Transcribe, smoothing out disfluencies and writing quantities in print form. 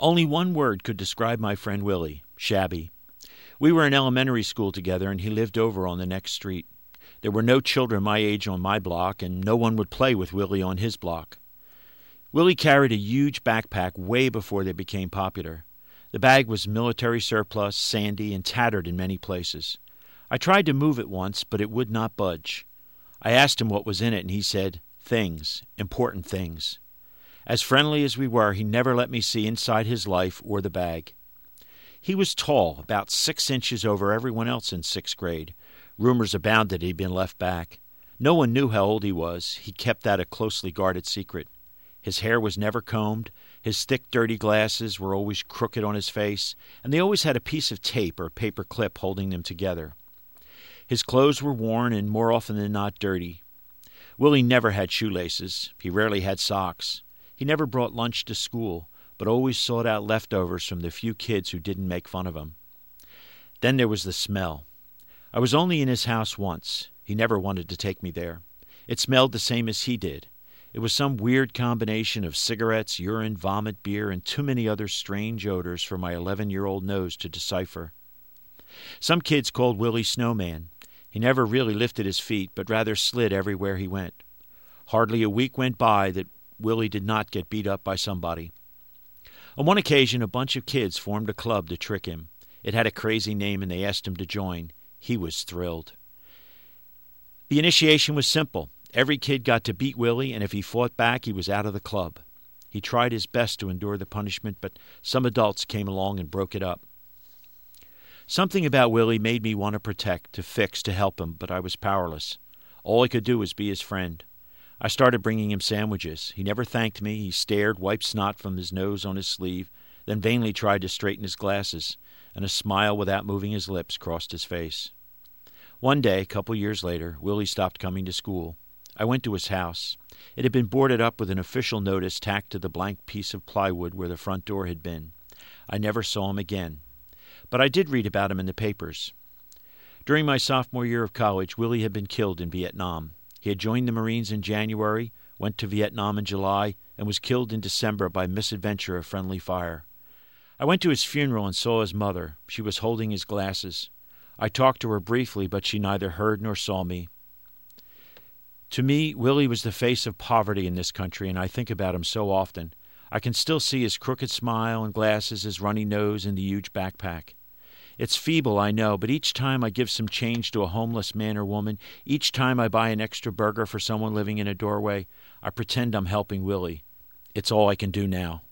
Only one word could describe my friend Willie: shabby. We were in elementary school together, and he lived over on the next street. There were no children my age on my block, and no one would play with Willie on his block. Willie carried a huge backpack way before they became popular. The bag was military surplus, sandy, and tattered in many places. I tried to move it once, but it would not budge. I asked him what was in it, and he said, "Things, important things." As friendly as we were, he never let me see inside his life or the bag. He was tall, about 6 inches over everyone else in 6th grade. Rumors abounded he'd been left back. No one knew how old he was. He kept that a closely guarded secret. His hair was never combed. His thick, dirty glasses were always crooked on his face, and they always had a piece of tape or a paper clip holding them together. His clothes were worn and more often than not dirty. Willie never had shoelaces. He rarely had socks. He never brought lunch to school, but always sought out leftovers from the few kids who didn't make fun of him. Then there was the smell. I was only in his house once. He never wanted to take me there. It smelled the same as he did. It was some weird combination of cigarettes, urine, vomit, beer, and too many other strange odors for my 11-year-old nose to decipher. Some kids called Willie Snowman. He never really lifted his feet, but rather slid everywhere he went. Hardly a week went by that Willie did not get beat up by somebody. On one occasion, a bunch of kids formed a club to trick him. It had a crazy name, and they asked him to join. He was thrilled. The initiation was simple. Every kid got to beat Willie, and if he fought back, he was out of the club. He tried his best to endure the punishment, but some adults came along and broke it up. Something about Willie made me want to protect, to fix, to help him, but I was powerless. All I could do was be his friend. I started bringing him sandwiches. He never thanked me. He stared, wiped snot from his nose on his sleeve, then vainly tried to straighten his glasses, and a smile without moving his lips crossed his face. One day, a couple years later, Willie stopped coming to school. I went to his house. It had been boarded up with an official notice tacked to the blank piece of plywood where the front door had been. I never saw him again, but I did read about him in the papers. During my sophomore year of college, Willie had been killed in Vietnam. He had joined the Marines in January, went to Vietnam in July, and was killed in December by misadventure of friendly fire. I went to his funeral and saw his mother. She was holding his glasses. I talked to her briefly, but she neither heard nor saw me. To me, Willie was the face of poverty in this country, and I think about him so often. I can still see his crooked smile and glasses, his runny nose, and the huge backpack. It's feeble, I know, but each time I give some change to a homeless man or woman, each time I buy an extra burger for someone living in a doorway, I pretend I'm helping Willie. It's all I can do now.